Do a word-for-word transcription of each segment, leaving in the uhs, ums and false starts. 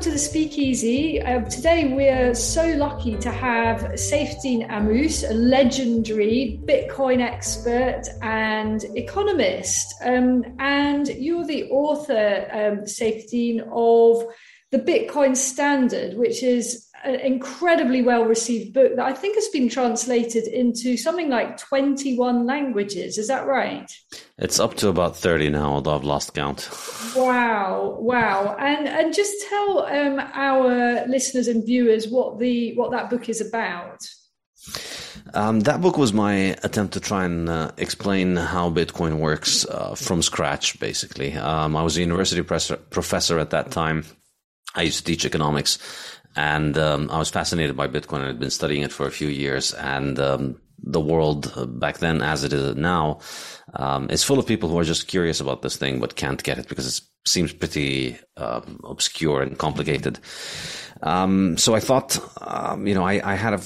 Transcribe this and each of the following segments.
To the Speakeasy. Uh, today we're so lucky to have Saifedean Amous, a legendary Bitcoin expert and economist. Um, and you're the author, um, Saifedean, of The Bitcoin Standard, which is an incredibly well-received book that I think has been translated into something like twenty-one languages. Is that right? It's up to about thirty now, although I've lost count. Wow, wow. And and just tell um, our listeners and viewers what the what that book is about. Um, that book was my attempt to try and uh, explain how Bitcoin works uh, from scratch, basically. Um, I was a university professor, professor at that time. I used to teach economics, and um, I was fascinated by Bitcoin. I had been studying it for a few years, and um, the world back then, as it is now, um, is full of people who are just curious about this thing but can't get it because it seems pretty uh, obscure and complicated. Um, so I thought, um, you know, I, I had a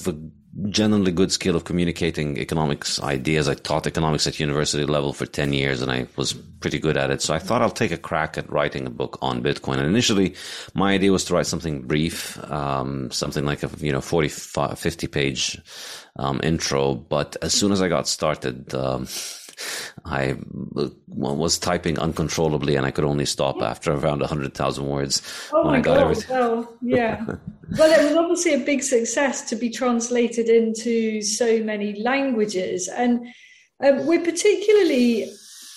generally good skill of communicating economics ideas. I taught economics at university level for ten years, and I was pretty good at it. So I thought I'll take a crack at writing a book on Bitcoin. And initially, my idea was to write something brief, um, something like a you know forty, fifty page um, intro. But as soon as I got started, um, I was typing uncontrollably, and I could only stop after around one hundred thousand words. Oh when my I got God, everything. Well, yeah. Well, it was obviously a big success to be translated into so many languages. And um, we're particularly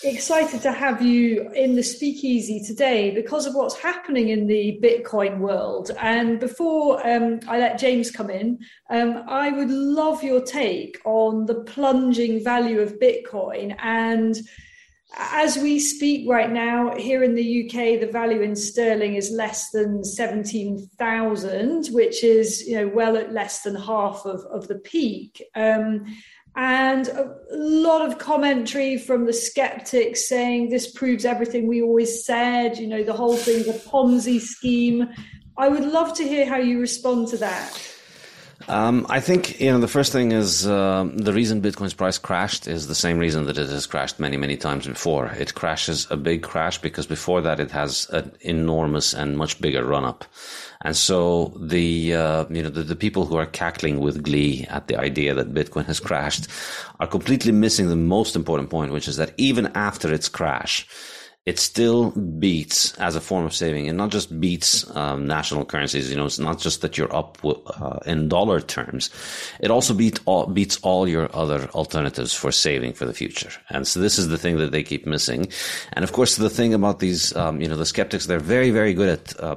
Excited to have you in the speakeasy today because of what's happening in the Bitcoin world. And before um, I let James come in, um, I would love your take on the plunging value of Bitcoin. And as we speak right now, here in the U K, the value in sterling is less than seventeen thousand, which is, you know, well at less than half of, of the peak. Um, And a lot of commentary from the skeptics saying this proves everything we always said, you know, the whole thing's a Ponzi scheme. I would love to hear how you respond to that. Um, I think, you know, the first thing is uh, the reason Bitcoin's price crashed is the same reason that it has crashed many, many times before. It crashes a big crash because before that it has an enormous and much bigger run-up. And so the, uh, you know, the, the people who are cackling with glee at the idea that Bitcoin has crashed are completely missing the most important point, which is that even after its crash, it still beats as a form of saving, and not just beats um, national currencies. You know, it's not just that you're up uh, in dollar terms. It also beat all, beats all your other alternatives for saving for the future. And so this is the thing that they keep missing. And of course, the thing about these, um, you know, the skeptics, they're very, very good at uh,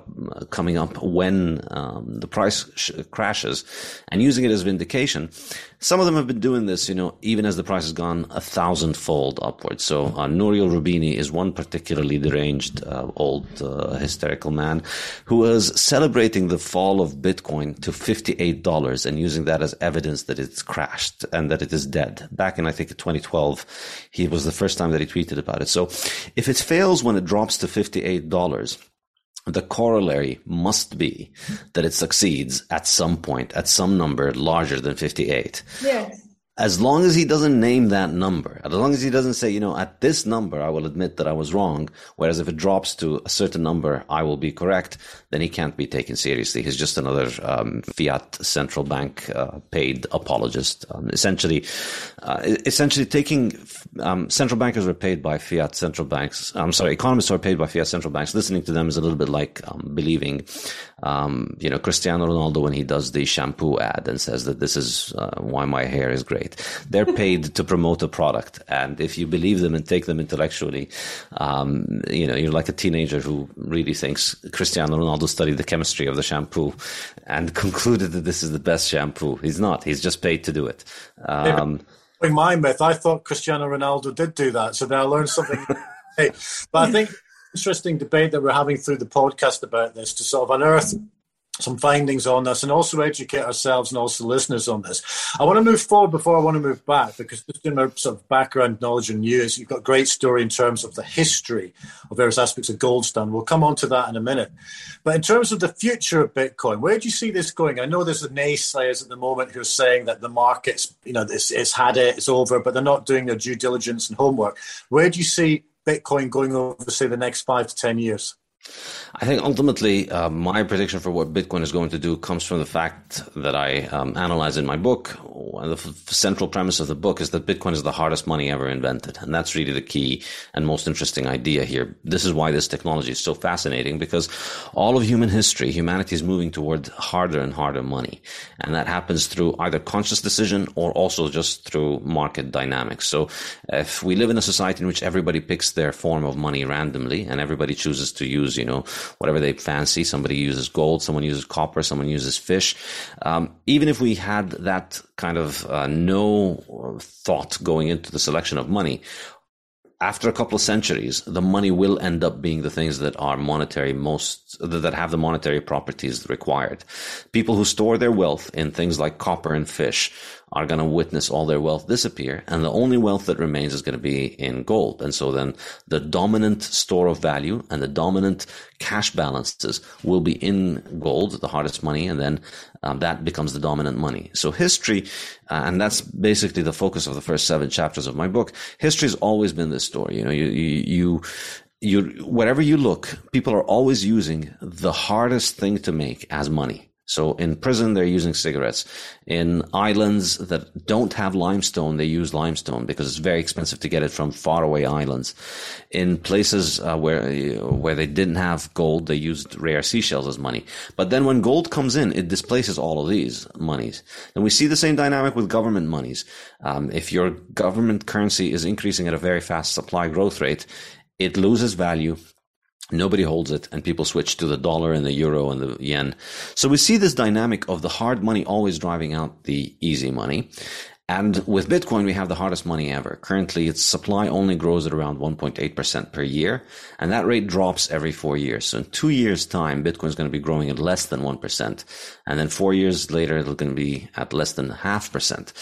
coming up when um, the price sh- crashes and using it as an indication. Some of them have been doing this, you know, even as the price has gone a thousand-fold upwards. So uh, Nouriel Rubini is one particularly deranged uh, old uh, hysterical man who was celebrating the fall of Bitcoin to fifty-eight dollars and using that as evidence that it's crashed and that it is dead. Back in, I think, twenty twelve, he was the first time that he tweeted about it. So if it fails when it drops to fifty-eight dollars, the corollary must be that it succeeds at some point, at some number larger than fifty-eight. Yes. As long as he doesn't name that number, as long as he doesn't say, you know, at this number, I will admit that I was wrong. Whereas if it drops to a certain number, I will be correct. Then he can't be taken seriously. He's just another um, fiat central bank uh, paid apologist. Um, essentially, uh, essentially taking um, central bankers are paid by fiat central banks. I'm sorry, economists are paid by fiat central banks. Listening to them is a little bit like um, believing, um, you know, Cristiano Ronaldo when he does the shampoo ad and says that this is uh, why my hair is great. They're paid to promote a product, and if you believe them and take them intellectually, um, you know, you're like a teenager who really thinks Cristiano Ronaldo studied the chemistry of the shampoo and concluded that this is the best shampoo. He's not. He's just paid to do it. Um, in my myth, I thought Cristiano Ronaldo did do that, so then I learned something. Hey, but I think interesting debate that we're having through the podcast about this to sort of unearth some findings on this and also educate ourselves and also listeners on this. I want to move forward before I want to move back, because just in my sort of background knowledge and news, you've got a great story in terms of the history of various aspects of gold standard. We'll come on to that in a minute. But in terms of the future of Bitcoin, where do you see this going? I know there's the naysayers at the moment who are saying that the market's, you know, it's, it's had it, it's over, but they're not doing their due diligence and homework. Where do you see Bitcoin going over, say, the next five to ten years? I think ultimately uh, my prediction for what Bitcoin is going to do comes from the fact that I um, analyze in my book. The f- central premise of the book is that Bitcoin is the hardest money ever invented. And that's really the key and most interesting idea here. This is why this technology is so fascinating, because all of human history, humanity is moving toward harder and harder money. And that happens through either conscious decision or also just through market dynamics. So if we live in a society in which everybody picks their form of money randomly and everybody chooses to use, you know, whatever they fancy. Somebody uses gold, someone uses copper, someone uses fish. Um, even if we had that kind of uh, no thought going into the selection of money, after a couple of centuries, the money will end up being the things that are monetary most, that have the monetary properties required. People who store their wealth in things like copper and fish are going to witness all their wealth disappear, and the only wealth that remains is going to be in gold. And so then the dominant store of value and the dominant cash balances will be in gold, the hardest money, and then um, that becomes the dominant money. So history, uh, and that's basically the focus of the first seven chapters of my book, history has always been this story. You know, you, you, you you wherever you look, people are always using the hardest thing to make as money. So in prison, they're using cigarettes. In islands that don't have limestone, they use limestone because it's very expensive to get it from faraway islands. In places uh, where where they didn't have gold, they used rare seashells as money. But then when gold comes in, it displaces all of these monies. And we see the same dynamic with government monies. Um, if your government currency is increasing at a very fast supply growth rate, it loses value. Nobody holds it, and people switch to the dollar and the euro and the yen. So we see this dynamic of the hard money always driving out the easy money. And with Bitcoin, we have the hardest money ever. Currently, its supply only grows at around one point eight percent per year, and that rate drops every four years. So in two years' time, Bitcoin is going to be growing at less than one percent. And then four years later, it's going to be at less than half percent.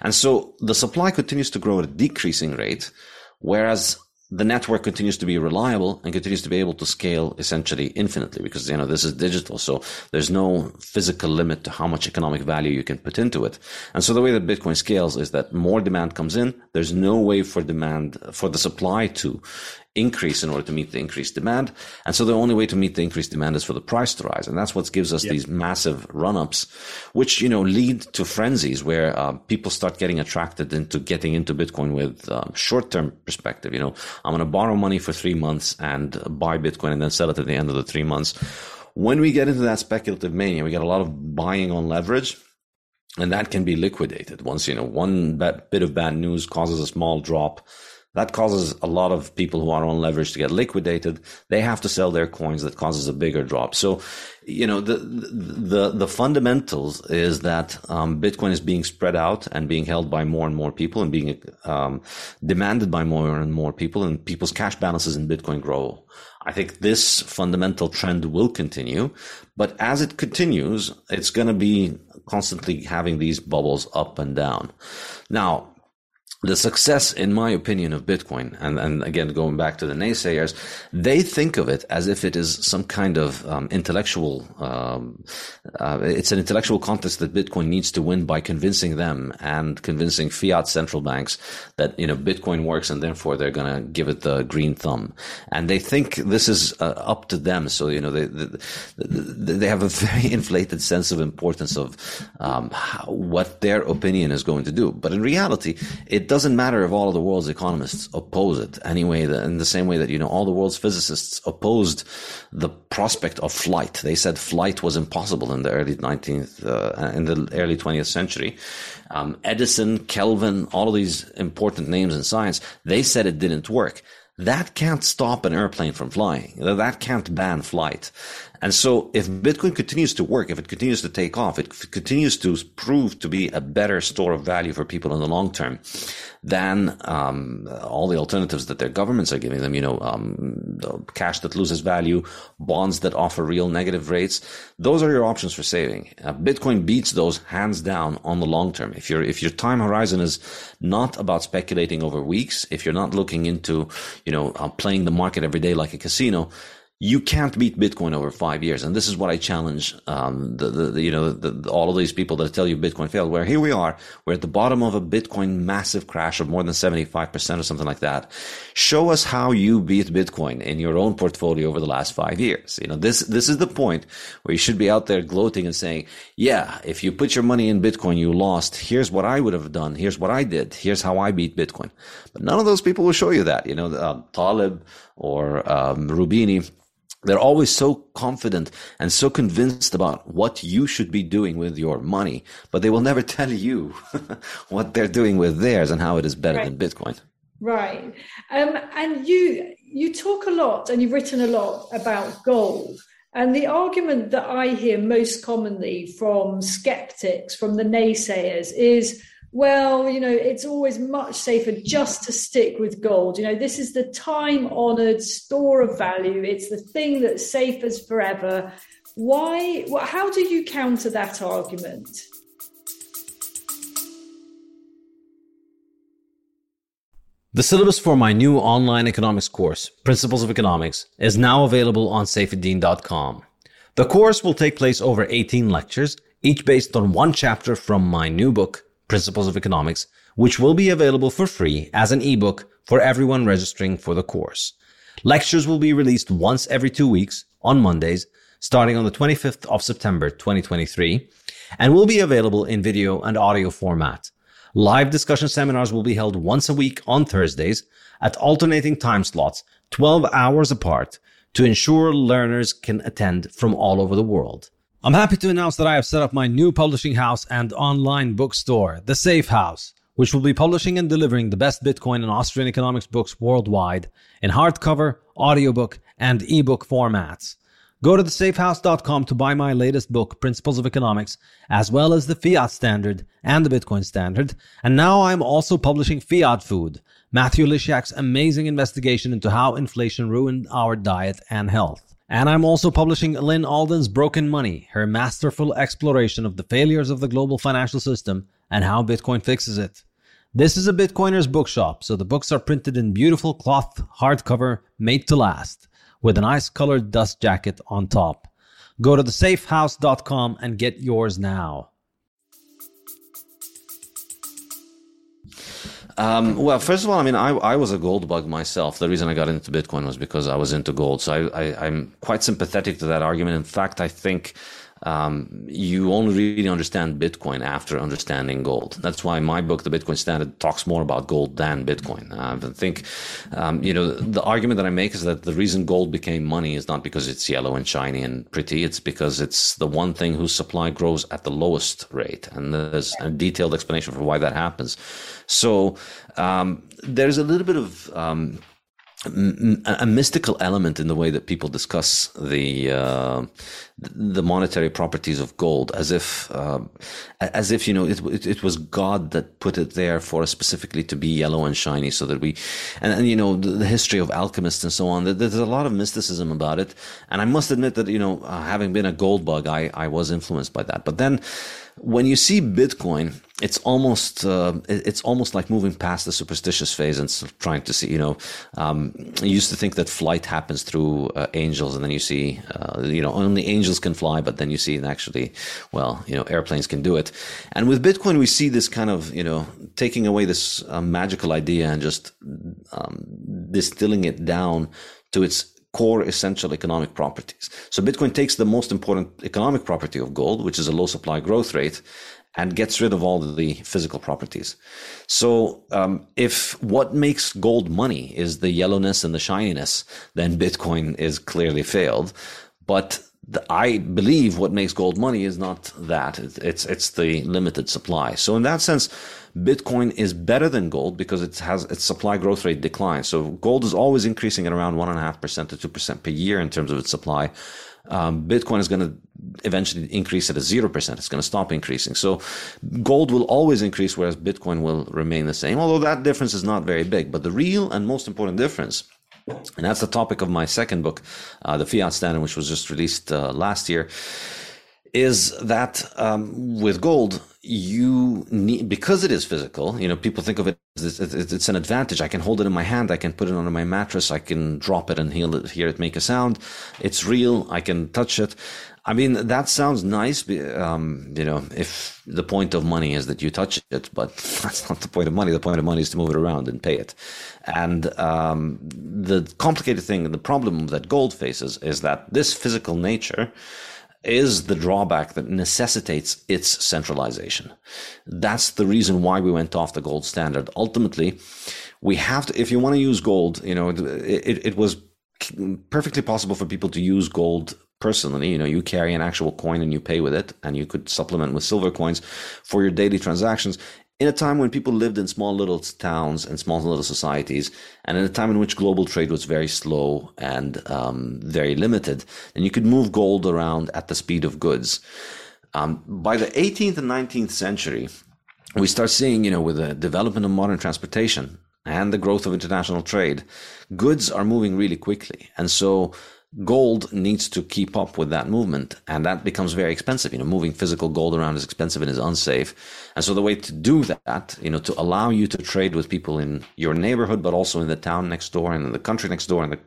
And so the supply continues to grow at a decreasing rate, whereas the network continues to be reliable and continues to be able to scale essentially infinitely, because, you know, this is digital. So there's no physical limit to how much economic value you can put into it. And so the way that Bitcoin scales is that more demand comes in. There's no way for demand, for the supply to increase in order to meet the increased demand. And so the only way to meet the increased demand is for the price to rise. And that's what gives us yep. these massive run-ups, which, you know, lead to frenzies where uh, people start getting attracted into getting into Bitcoin with um, short-term perspective. You know, I'm going to borrow money for three months and buy Bitcoin and then sell it at the end of the three months. When we get into that speculative mania, we get a lot of buying on leverage. And that can be liquidated once, you know, one bit of bad news causes a small drop. That causes a lot of people who are on leverage to get liquidated. They have to sell their coins. That causes a bigger drop. So, you know, the the the fundamentals is that um, Bitcoin is being spread out and being held by more and more people and being um, demanded by more and more people, and people's cash balances in Bitcoin grow. I think this fundamental trend will continue, but as it continues, it's going to be constantly having these bubbles up and down. Now, the success, in my opinion, of Bitcoin, and, and again, going back to the naysayers, they think of it as if it is some kind of um, intellectual, um, uh, it's an intellectual contest that Bitcoin needs to win by convincing them and convincing fiat central banks that, you know, Bitcoin works and therefore they're going to give it the green thumb. And they think this is uh, up to them. So, you know, they, they, they have a very inflated sense of importance of um, how, what their opinion is going to do. But in reality, it doesn't matter if all of the world's economists oppose it anyway, in the same way that, you know, all the world's physicists opposed the prospect of flight. They said flight was impossible in the early nineteenth, uh, in the early twentieth century. Um, Edison, Kelvin, all of these important names in science, they said it didn't work. That can't stop an airplane from flying. That can't ban flight. And so if Bitcoin continues to work, if it continues to take off, it continues to prove to be a better store of value for people in the long term than um, all the alternatives that their governments are giving them, you know, um, cash that loses value, bonds that offer real negative rates. Those are your options for saving. Uh, Bitcoin beats those hands down on the long term. If, you're, if your time horizon is not about speculating over weeks, if you're not looking into, you know, uh, playing the market every day like a casino, you can't beat Bitcoin over five years. And this is what I challenge, um, the, the, the you know, the, the, all of these people that tell you Bitcoin failed, where here we are, we're at the bottom of a Bitcoin massive crash of more than seventy-five percent or something like that. Show us how you beat Bitcoin in your own portfolio over the last five years. You know, this, this is the point where you should be out there gloating and saying, yeah, if you put your money in Bitcoin, you lost. Here's what I would have done. Here's what I did. Here's how I beat Bitcoin. But none of those people will show you that, you know, uh, Talib or, um, Rubini. They're always so confident and so convinced about what you should be doing with your money, but they will never tell you what they're doing with theirs and how it is better right. than Bitcoin. Right. Um, and you you talk a lot and you've written a lot about gold. And the argument that I hear most commonly from skeptics, from the naysayers, is, well, you know, it's always much safer just to stick with gold. You know, this is the time-honoured store of value. It's the thing that's safe as forever. Why? How do you counter that argument? The syllabus for my new online economics course, Principles of Economics, is now available on saifedean dot com. The course will take place over eighteen lectures, each based on one chapter from my new book, Principles of Economics, which will be available for free as an ebook for everyone registering for the course. Lectures will be released once every two weeks on Mondays, starting on the twenty-fifth of September, twenty twenty-three, and will be available in video and audio format. Live discussion seminars will be held once a week on Thursdays at alternating time slots, twelve hours apart, to ensure learners can attend from all over the world. I'm happy to announce that I have set up my new publishing house and online bookstore, The Safe House, which will be publishing and delivering the best Bitcoin and Austrian economics books worldwide in hardcover, audiobook, and ebook formats. Go to the safe house dot com to buy my latest book, Principles of Economics, as well as the Fiat Standard and the Bitcoin Standard. And now I'm also publishing Fiat Food, Matthew Lishak's amazing investigation into how inflation ruined our diet and health. And I'm also publishing Lynn Alden's Broken Money, her masterful exploration of the failures of the global financial system and how Bitcoin fixes it. This is a Bitcoiner's bookshop, so the books are printed in beautiful cloth hardcover made to last, with a nice colored dust jacket on top. Go to the safe house dot com and get yours now. Um, well, first of all, I mean, I, I was a gold bug myself. The reason I got into Bitcoin was because I was into gold. So I, I, I'm quite sympathetic to that argument. In fact, I think um, you only really understand Bitcoin after understanding gold. That's why my book, The Bitcoin Standard, talks more about gold than Bitcoin. I think, um, you know, the argument that I make is that the reason gold became money is not because it's yellow and shiny and pretty. It's because it's the one thing whose supply grows at the lowest rate. And there's a detailed explanation for why that happens. So um, there's a little bit of um, a mystical element in the way that people discuss the uh, the monetary properties of gold, as if uh, as if you know it, it it was God that put it there for us specifically to be yellow and shiny, so that we and, and you know the, the history of alchemists and so on. There's a lot of mysticism about it, and I must admit that you know uh, having been a gold bug, I I was influenced by that. But then when you see Bitcoin, it's almost uh, it's almost like moving past the superstitious phase and trying to see, you know, um, you used to think that flight happens through uh, angels, and then you see, uh, you know, only angels can fly, but then you see, and actually, well, you know, airplanes can do it. And with Bitcoin, we see this kind of, you know, taking away this uh, magical idea and just um, distilling it down to its core essential economic properties. So Bitcoin takes the most important economic property of gold, which is a low supply growth rate, and gets rid of all the physical properties. So um, if what makes gold money is the yellowness and the shininess, then Bitcoin is clearly failed. But the, I believe what makes gold money is not that. It's, it's, it's the limited supply. So in that sense, Bitcoin is better than gold because it has its supply growth rate decline. So gold is always increasing at around one point five percent to two percent per year in terms of its supply. Um, Bitcoin is going to eventually increase at a zero percent. It's going to stop increasing. So gold will always increase, whereas Bitcoin will remain the same, although that difference is not very big. But the real and most important difference, and that's the topic of my second book, uh, The Fiat Standard, which was just released uh, last year, is that um, with gold, you need, because it is physical, you know, people think of it as it's, it's an advantage. I can hold it in my hand. I can put it under my mattress. I can drop it and heal it, hear it make a sound. It's real. I can touch it. I mean, that sounds nice, um, you know, if the point of money is that you touch it, but that's not the point of money. The point of money is to move it around and pay it. And um, the complicated thing and the problem that gold faces is that this physical nature is the drawback that necessitates its centralization. That's the reason why we went off the gold standard. Ultimately, we have to, if you want to use gold, you know, it, it, it was perfectly possible for people to use gold personally. You know, you carry an actual coin and you pay with it, and you could supplement with silver coins for your daily transactions. In a time when people lived in small little towns and small little societies, and in a time in which global trade was very slow and um, very limited, and you could move gold around at the speed of goods. Um, by the eighteenth and nineteenth century, we start seeing, you know, with the development of modern transportation and the growth of international trade, goods are moving really quickly. And so gold needs to keep up with that movement, and that becomes very expensive. You know, moving physical gold around is expensive and is unsafe. And so the way to do that, you know, to allow you to trade with people in your neighborhood, but also in the town next door and in the country next door and the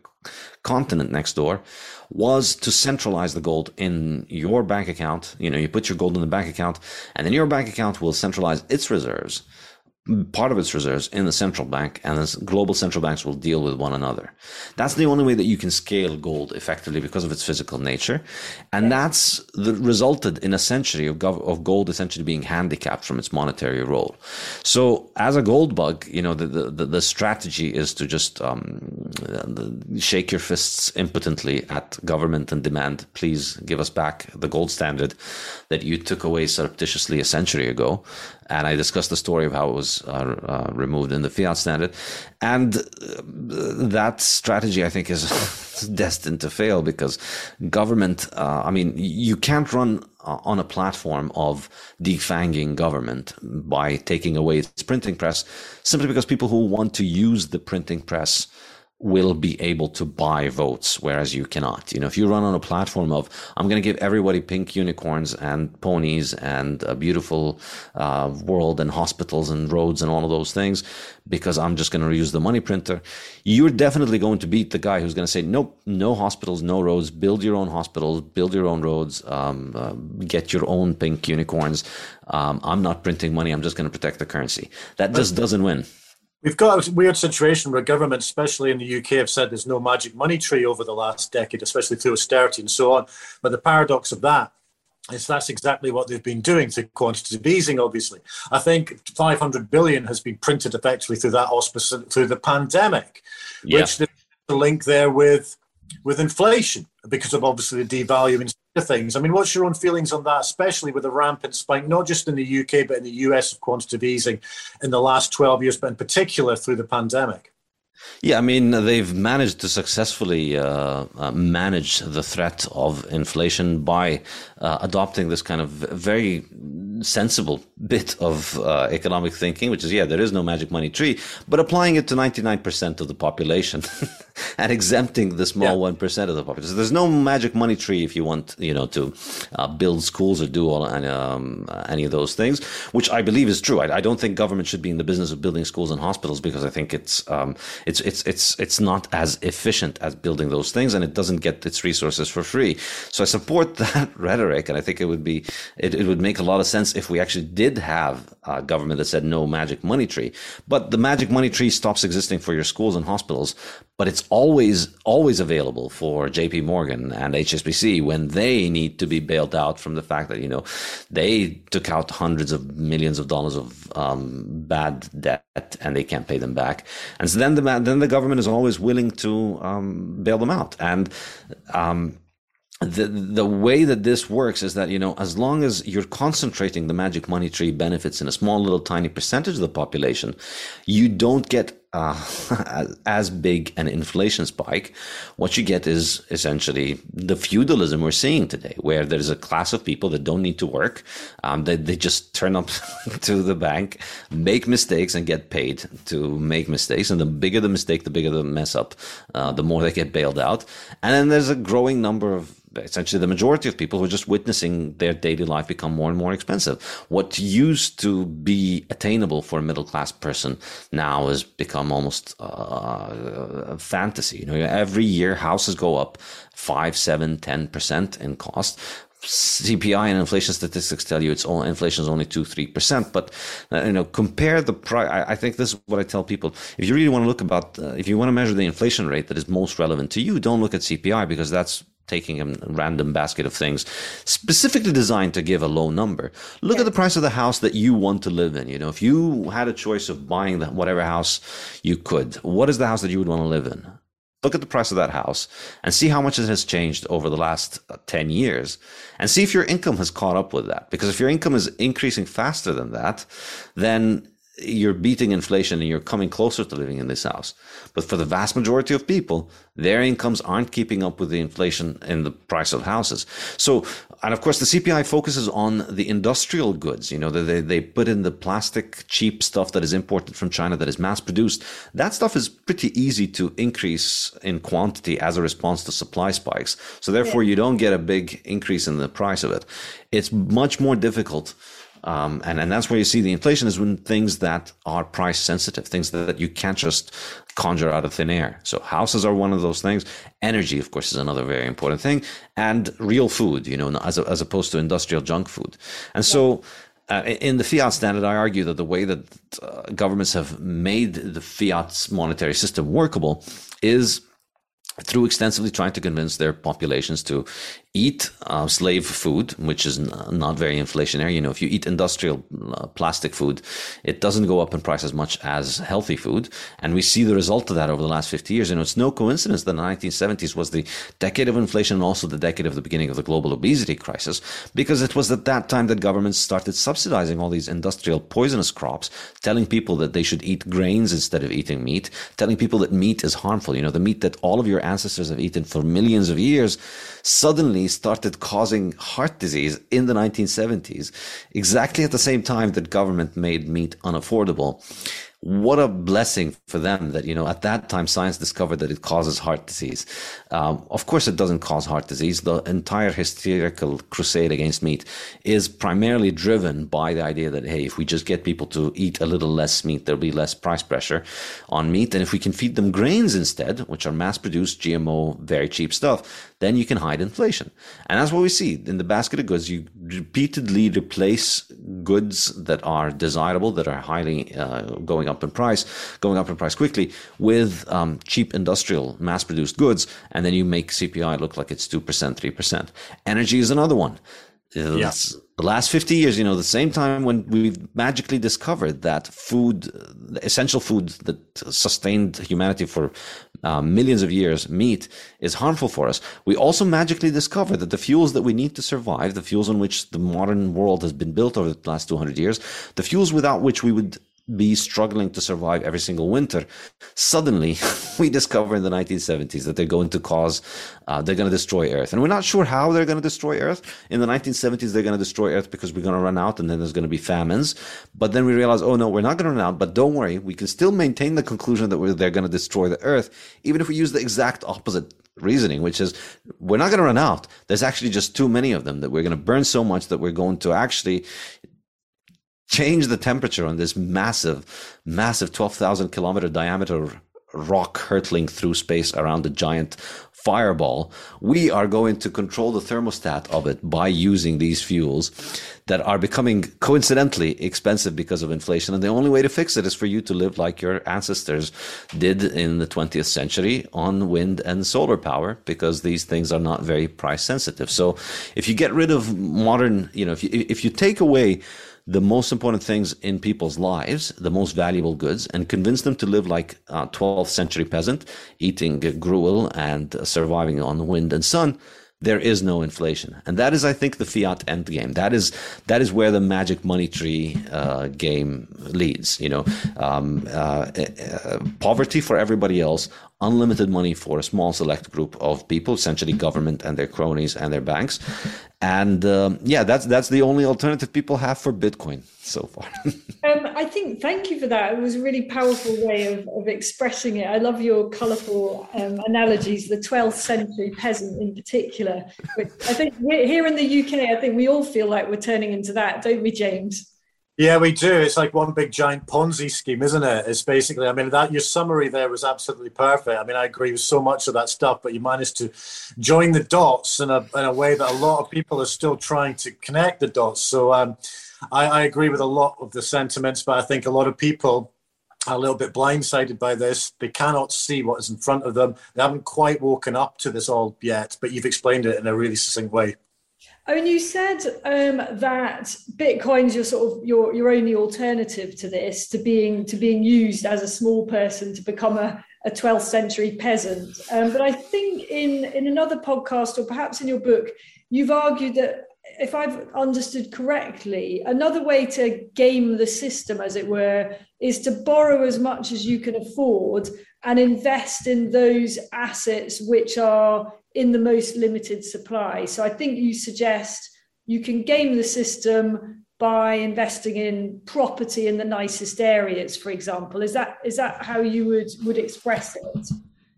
continent next door, was to centralize the gold in your bank account. You know, you put your gold in the bank account, and then your bank account will centralize its reserves part of its reserves in the central bank, and the global central banks will deal with one another. That's the only way that you can scale gold effectively because of its physical nature. And that's the, resulted in a century of, gov- of gold essentially being handicapped from its monetary role. So as a gold bug, you know, the, the, the strategy is to just um, shake your fists impotently at government and demand, please give us back the gold standard that you took away surreptitiously a century ago. And I discussed the story of how it was uh, uh, removed in the Fiat Standard. And uh, that strategy, I think, is destined to fail because government, uh, I mean, you can't run on a platform of defanging government by taking away its printing press, simply because people who want to use the printing press will be able to buy votes, whereas you cannot. You know, if you run on a platform of, I'm going to give everybody pink unicorns and ponies and a beautiful uh, world and hospitals and roads and all of those things, because I'm just going to use the money printer, you're definitely going to beat the guy who's going to say, nope, no hospitals, no roads, build your own hospitals, build your own roads, um, uh, get your own pink unicorns. Um, I'm not printing money. I'm just going to protect the currency. That just doesn't win. We've got a weird situation where governments, especially in the U K, have said there's no magic money tree over the last decade, especially through austerity and so on. But the paradox of that is that's exactly what they've been doing through quantitative easing, obviously. I think five hundred billion dollars has been printed effectively through that auspice, through the pandemic, yeah. which there's a link there with with inflation because of obviously the devaluing of things. I mean, what's your own feelings on that, especially with a rampant spike, not just in the U K, but in the U S of quantitative easing in the last twelve years, but in particular through the pandemic? Yeah, I mean, they've managed to successfully uh, uh, manage the threat of inflation by uh, adopting this kind of very sensible bit of uh, economic thinking, which is, yeah, there is no magic money tree, but applying it to ninety-nine percent of the population and exempting the small yeah. one percent of the population. So there's no magic money tree if you want, you know, to uh, build schools or do all, um, any of those things, which I believe is true. I, I don't think government should be in the business of building schools and hospitals because I think it's... Um, It's it's it's it's not as efficient as building those things, and it doesn't get its resources for free. So I support that rhetoric, and I think it would be it, it would make a lot of sense if we actually did have a government that said no magic money tree. But the magic money tree stops existing for your schools and hospitals, but it's always always available for J P Morgan and H S B C when they need to be bailed out from the fact that, you know, they took out hundreds of millions of dollars of um, bad debt and they can't pay them back, and so then the then the government is always willing to um, bail them out. And um, the the way that this works is that, you know, as long as you're concentrating the magic money tree benefits in a small little tiny percentage of the population, you don't get uh, as big an inflation spike. What you get is essentially the feudalism we're seeing today, where there's a class of people that don't need to work. Um, they, they just turn up to the bank, make mistakes, and get paid to make mistakes. And the bigger the mistake, the bigger the mess up, uh, the more they get bailed out. And then there's a growing number of essentially the majority of people who are just witnessing their daily life become more and more expensive. What used to be attainable for a middle-class person now has become almost uh, a fantasy. You know, every year houses go up five, seven, ten percent in cost. C P I and inflation statistics tell you it's all inflation is only two, three percent, but uh, you know, compare the price. I, I think this is what I tell people. If you really want to look about, uh, if you want to measure the inflation rate that is most relevant to you, don't look at C P I, because that's taking a random basket of things specifically designed to give a low number. Look yeah. at the price of the house that you want to live in. You know, if you had a choice of buying the, whatever house you could, what is the house that you would want to live in? Look at the price of that house and see how much it has changed over the last ten years, and see if your income has caught up with that. Because if your income is increasing faster than that, then you're beating inflation and you're coming closer to living in this house. But for the vast majority of people, their incomes aren't keeping up with the inflation in the price of houses. So, and of course, the C P I focuses on the industrial goods. You know, they, they put in the plastic cheap stuff that is imported from China that is mass produced. That stuff is pretty easy to increase in quantity as a response to supply spikes. So therefore, you don't get a big increase in the price of it. It's much more difficult. Um, and, and that's where you see the inflation is when things that are price sensitive, things that, that you can't just conjure out of thin air. So houses are one of those things. Energy, of course, is another very important thing, and real food, you know, as, a, as opposed to industrial junk food. And so Uh, in the fiat standard, I argue that the way that uh, governments have made the fiat's monetary system workable is through extensively trying to convince their populations to eat uh, slave food, which is n- not very inflationary. You know, if you eat industrial uh, plastic food, it doesn't go up in price as much as healthy food. And we see the result of that over the last fifty years. You know, it's no coincidence that the nineteen seventies was the decade of inflation and also the decade of the beginning of the global obesity crisis, because it was at that time that governments started subsidizing all these industrial poisonous crops, telling people that they should eat grains instead of eating meat, telling people that meat is harmful. You know, the meat that all of your ancestors have eaten for millions of years suddenly started causing heart disease in the nineteen seventies, exactly at the same time that government made meat unaffordable. What a blessing for them that, you know, at that time, science discovered that it causes heart disease. Um, of course, it doesn't cause heart disease. The entire hysterical crusade against meat is primarily driven by the idea that, hey, if we just get people to eat a little less meat, there'll be less price pressure on meat. And if we can feed them grains instead, which are mass-produced, G M O, very cheap stuff, then you can hide inflation. And that's what we see in the basket of goods. You repeatedly replace goods that are desirable, that are highly uh, going up up in price, going up in price quickly with um, cheap industrial mass-produced goods, and then you make C P I look like it's two percent, three percent. Energy is another one. Yes. The last fifty years, you know, the same time when we magically discovered that food, the essential food that sustained humanity for uh, millions of years, meat, is harmful for us, we also magically discovered that the fuels that we need to survive, the fuels on which the modern world has been built over the last two hundred years, the fuels without which we would be struggling to survive every single winter, suddenly we discover in the nineteen seventies that they're going to cause, uh, they're going to destroy Earth. And we're not sure how they're going to destroy Earth. In the nineteen seventies, they're going to destroy Earth because we're going to run out and then there's going to be famines. But then we realize, oh no, we're not going to run out, but don't worry, we can still maintain the conclusion that we're, they're going to destroy the Earth, even if we use the exact opposite reasoning, which is we're not going to run out. There's actually just too many of them that we're going to burn so much that we're going to actually change the temperature on this massive, massive twelve thousand kilometer diameter rock hurtling through space around a giant fireball. We are going to control the thermostat of it by using these fuels that are becoming coincidentally expensive because of inflation. And the only way to fix it is for you to live like your ancestors did in the twentieth century on wind and solar power, because these things are not very price sensitive. So if you get rid of modern, you know, if you, if you take away the most important things in people's lives, the most valuable goods, and convince them to live like a twelfth century peasant, eating gruel and surviving on wind and sun, there is no inflation. And that is, I think, the fiat endgame. That is that is where the magic money tree uh, game leads. You know, um, uh, uh, poverty for everybody else, unlimited money for a small select group of people, essentially government and their cronies and their banks. And um, yeah, that's that's the only alternative people have for Bitcoin so far. um, I think, thank you for that. It was a really powerful way of, of expressing it. I love your colorful um, analogies, the twelfth century peasant in particular, which I think here in the U K, I think we all feel like we're turning into that, don't we, James? Yeah, we do. It's like one big giant Ponzi scheme, isn't it? It's basically, I mean, that your summary there was absolutely perfect. I mean, I agree with so much of that stuff, but you managed to join the dots in a, in a way that a lot of people are still trying to connect the dots. So um, I, I agree with a lot of the sentiments, but I think a lot of people are a little bit blindsided by this. They cannot see what is in front of them. They haven't quite woken up to this all yet, but you've explained it in a really succinct way. I mean, you said um, that Bitcoin's your sort of your your only alternative to this, to being to being used as a small person to become a, a twelfth century peasant. Um, but I think in in another podcast or perhaps in your book, you've argued that, if I've understood correctly, another way to game the system, as it were, is to borrow as much as you can afford and invest in those assets which are in the most limited supply. So I think you suggest you can game the system by investing in property in the nicest areas, for example. Is that is that how you would, would express it?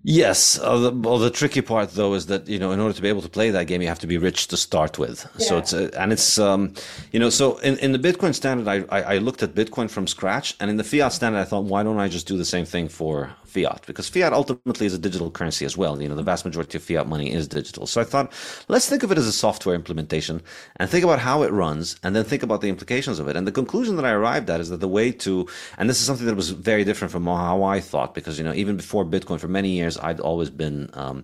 Yes. Uh, the, well, the tricky part, though, is that, you know, in order to be able to play that game, you have to be rich to start with. Yeah. So it's a, and it's, um, you know, so in, in the Bitcoin standard, I, I I looked at Bitcoin from scratch, and in the fiat standard, I thought, why don't I just do the same thing for fiat, because fiat ultimately is a digital currency as well. You know, the vast majority of fiat money is digital. So I thought, let's think of it as a software implementation and think about how it runs and then think about the implications of it. And the conclusion that I arrived at is that the way to, and this is something that was very different from how I thought, because, you know, even before Bitcoin, for many years, I'd always been, um,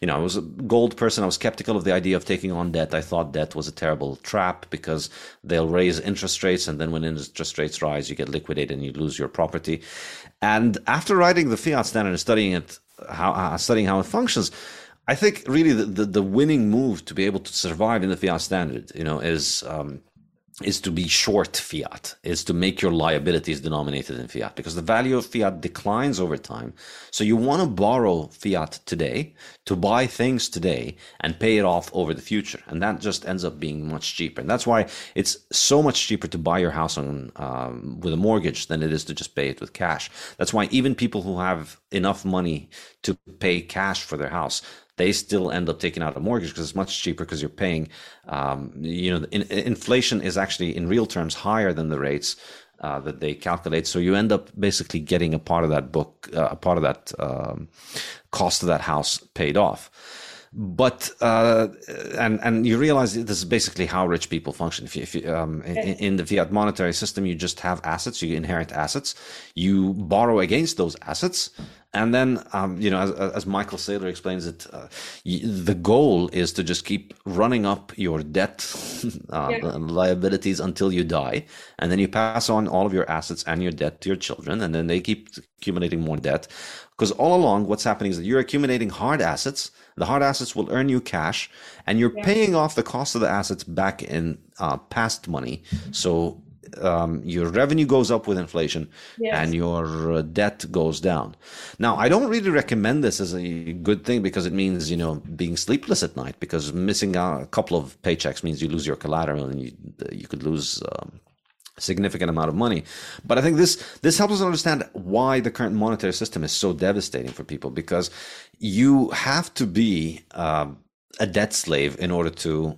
you know, I was a gold person. I was skeptical of the idea of taking on debt. I thought debt was a terrible trap because they'll raise interest rates, and then when interest rates rise, you get liquidated and you lose your property. And after writing the Fiat Standard and studying it, how uh, studying how it functions, I think really the, the the winning move to be able to survive in the Fiat Standard, you know, is um, is to be short fiat, is to make your liabilities denominated in fiat, because the value of fiat declines over time. So you want to borrow fiat today to buy things today and pay it off over the future. And that just ends up being much cheaper. And that's why it's so much cheaper to buy your house on um, with a mortgage than it is to just pay it with cash. That's why even people who have enough money to pay cash for their house, they still end up taking out a mortgage because it's much cheaper, because you're paying, um, you know, in, inflation is actually in real terms higher than the rates uh, that they calculate. So you end up basically getting a part of that book, uh, a part of that um, cost of that house paid off. But uh, and and you realize this is basically how rich people function. If you, if you, um, in, in the fiat monetary system, you just have assets, you inherit assets, you borrow against those assets, and then um, you know, as, as Michael Saylor explains it, uh, the goal is to just keep running up your debt uh, yeah. liabilities until you die, and then you pass on all of your assets and your debt to your children, and then they keep accumulating more debt. Because all along, what's happening is that you're accumulating hard assets. The hard assets will earn you cash, and you're yeah. paying off the cost of the assets back in uh, past money. So um, your revenue goes up with inflation, yes. and your debt goes down. Now, I don't really recommend this as a good thing, because it means, you know, being sleepless at night, because missing out a couple of paychecks means you lose your collateral, and you you could lose Um, significant amount of money. But I think this this helps us understand why the current monetary system is so devastating for people, because you have to be uh, a debt slave in order to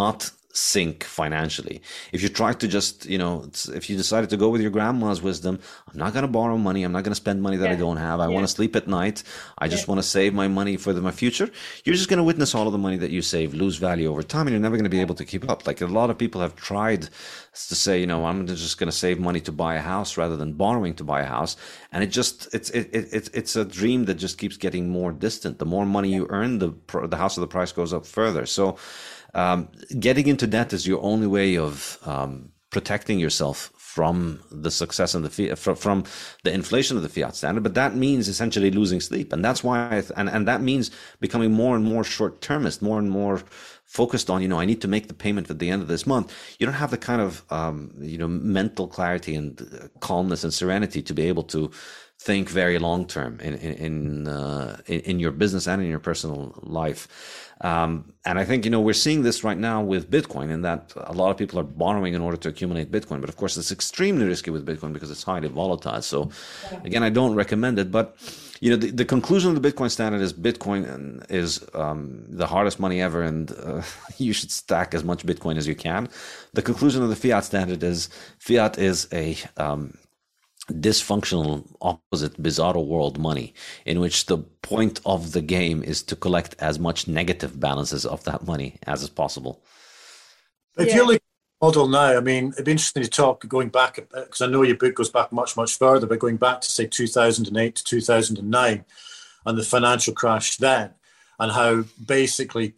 not sink financially. If you try to just, you know, if you decided to go with your grandma's wisdom, I'm not going to borrow money, I'm not going to spend money that yeah. I don't have, I yeah. want to sleep at night, I yeah. just want to save my money for the, my future, you're just going to witness all of the money that you save lose value over time, and you're never going to be able to keep up. Like a lot of people have tried to say, you know, I'm just going to save money to buy a house rather than borrowing to buy a house, and it just, it's it, it, it it's a dream that just keeps getting more distant. The more money you earn, the the house of the price goes up further. So Um, getting into debt is your only way of um, protecting yourself from the success and the fiat, from the inflation of the fiat standard. But that means essentially losing sleep, and that's why, I th- and and that means becoming more and more short-termist, more and more focused on, you know, I need to make the payment at the end of this month. You don't have the kind of um, you know, mental clarity and calmness and serenity to be able to think very long term in in in, uh, in your business and in your personal life. Um, and I think, you know, we're seeing this right now with Bitcoin, in that a lot of people are borrowing in order to accumulate Bitcoin. But of course, it's extremely risky with Bitcoin because it's highly volatile. So again, I don't recommend it. But, you know, the, the conclusion of the Bitcoin Standard is Bitcoin is um, the hardest money ever, and uh, you should stack as much Bitcoin as you can. The conclusion of the Fiat Standard is fiat is a um, dysfunctional, opposite, bizarro world money, in which the point of the game is to collect as much negative balances of that money as is possible. If yeah. you're looking at the model now, I mean, it'd be interesting to talk going back, because I know your book goes back much, much further, but going back to, say, two thousand eight to two thousand nine and the financial crash then, and how basically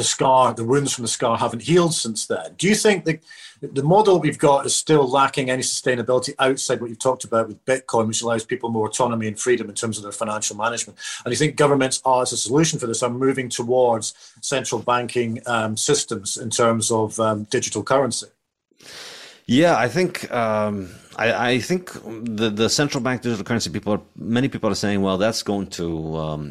the scar, the wounds from the scar haven't healed since then. Do you think the the model we've got is still lacking any sustainability outside what you've talked about with Bitcoin, which allows people more autonomy and freedom in terms of their financial management? And do you think governments are, as a solution for this, are moving towards central banking um, systems in terms of um, digital currency? Yeah, I think um, I, I think the, the central bank digital currency people are, many people are saying, well, that's going to um,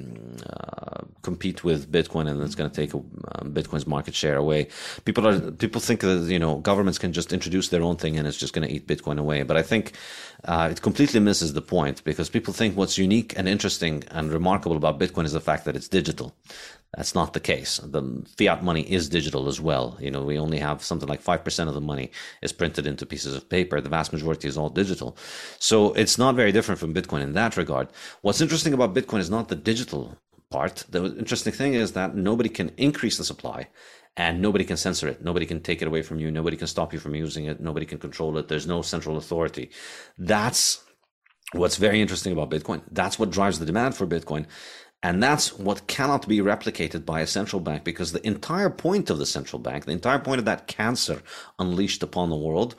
uh, compete with Bitcoin, and it's going to take a, um, Bitcoin's market share away. People are people think that, you know, governments can just introduce their own thing and it's just going to eat Bitcoin away. But I think uh, it completely misses the point, because people think what's unique and interesting and remarkable about Bitcoin is the fact that it's digital. That's not the case. The fiat money is digital as well. You know, we only have something like five percent of the money is printed into pieces of paper. The vast majority is is all digital. So it's not very different from Bitcoin in that regard. What's interesting about Bitcoin is not the digital part. The interesting thing is that nobody can increase the supply and nobody can censor it. Nobody can take it away from you. Nobody can stop you from using it. Nobody can control it. There's no central authority. That's what's very interesting about Bitcoin. That's what drives the demand for Bitcoin. And that's what cannot be replicated by a central bank, because the entire point of the central bank, the entire point of that cancer unleashed upon the world,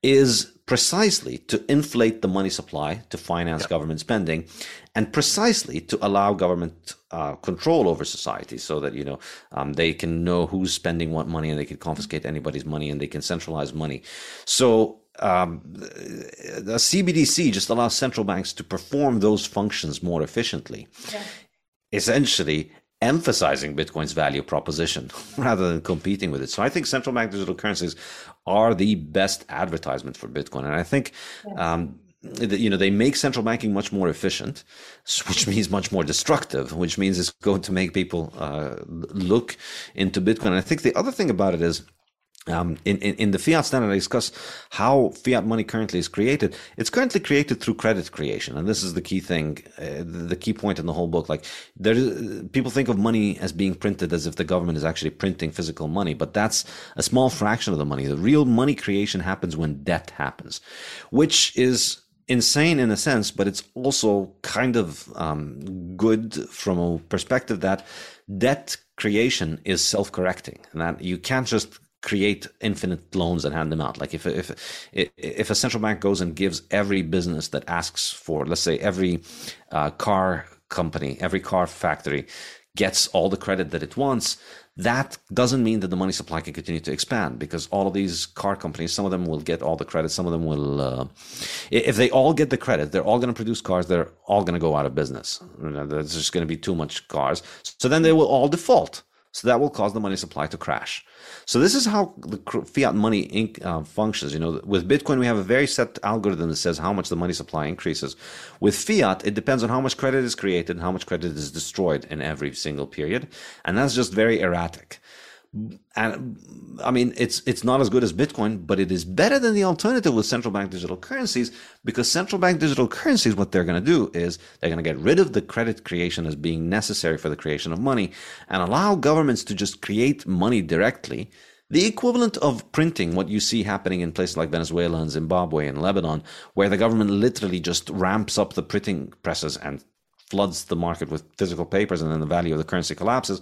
is precisely to inflate the money supply to finance yeah. government spending, and precisely to allow government uh, control over society, so that, you know, um, they can know who's spending what money, and they can confiscate anybody's money, and they can centralize money. So Um, the C B D C just allows central banks to perform those functions more efficiently, yeah. essentially emphasizing Bitcoin's value proposition rather than competing with it. So I think central bank digital currencies are the best advertisement for Bitcoin. And I think, yeah. um, you know, they make central banking much more efficient, which means much more destructive, which means it's going to make people uh, look into Bitcoin. And I think the other thing about it is, Um, in, in, in the Fiat Standard, I discuss how fiat money currently is created. It's currently created through credit creation. And this is the key thing, uh, the key point in the whole book. Like, there is, people think of money as being printed as if the government is actually printing physical money, but that's a small fraction of the money. The real money creation happens when debt happens, which is insane in a sense, but it's also kind of um, good from a perspective that debt creation is self-correcting, and that you can't just create infinite loans and hand them out. Like, if if if a central bank goes and gives every business that asks for, let's say every uh, car company, every car factory gets all the credit that it wants, that doesn't mean that the money supply can continue to expand, because all of these car companies, some of them will get all the credit, some of them will, uh, if they all get the credit, they're all going to produce cars, they're all going to go out of business. There's just going to be too much cars. So then they will all default. So that will cause the money supply to crash. So this is how the fiat money inc- uh, functions. You know, with Bitcoin, we have a very set algorithm that says how much the money supply increases. With fiat, it depends on how much credit is created and how much credit is destroyed in every single period. And that's just very erratic. And I mean, it's it's not as good as Bitcoin, but it is better than the alternative with central bank digital currencies, because central bank digital currencies, what they're going to do is they're going to get rid of the credit creation as being necessary for the creation of money and allow governments to just create money directly, the equivalent of printing, what you see happening in places like Venezuela and Zimbabwe and Lebanon, where the government literally just ramps up the printing presses and floods the market with physical papers, and then the value of the currency collapses.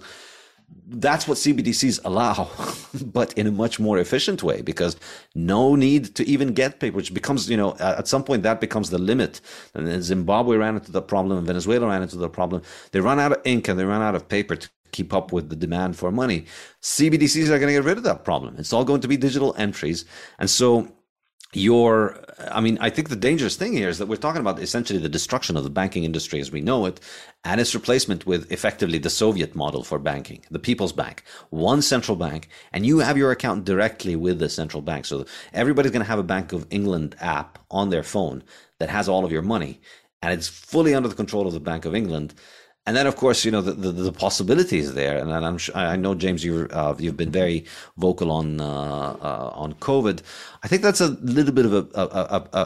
That's what C B D Cs allow, but in a much more efficient way, because no need to even get paper, which becomes, you know, at some point that becomes the limit. And then Zimbabwe ran into the problem, and Venezuela ran into the problem. They run out of ink and they run out of paper to keep up with the demand for money. C B D Cs are going to get rid of that problem. It's all going to be digital entries. And so your, I mean, I think the dangerous thing here is that we're talking about essentially the destruction of the banking industry as we know it, and its replacement with effectively the Soviet model for banking, the People's Bank, one central bank, and you have your account directly with the central bank. So everybody's going to have a Bank of England app on their phone that has all of your money, and it's fully under the control of the Bank of England. And then, of course, you know, the, the, the possibility is there. And I'm sure, I know, James, you're, uh, you've been very vocal on uh, uh, on COVID. I think that's a little bit of a a, a,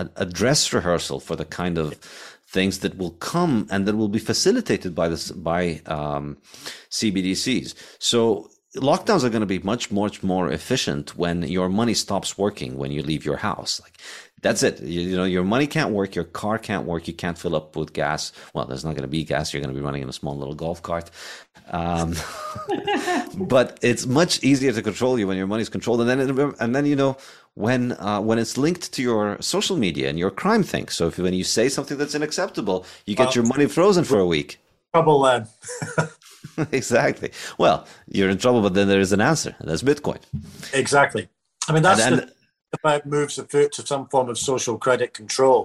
a a dress rehearsal for the kind of things that will come and that will be facilitated by this by um, C B D Cs. So lockdowns are going to be much, much more efficient when your money stops working when you leave your house. Like, that's it. You, you know, your money can't work, your car can't work, you can't fill up with gas. Well, there's not going to be gas. You're going to be running in a small little golf cart. Um, but it's much easier to control you when your money's controlled. And then, it, and then you know, when uh, when it's linked to your social media and your crime thing. So if when you say something that's unacceptable, you get um, your money frozen for a week. Trouble, lad. Exactly. Well, you're in trouble, but then there is an answer, and that's Bitcoin. Exactly. I mean, that's and, the... And, It moves the foot to some form of social credit control,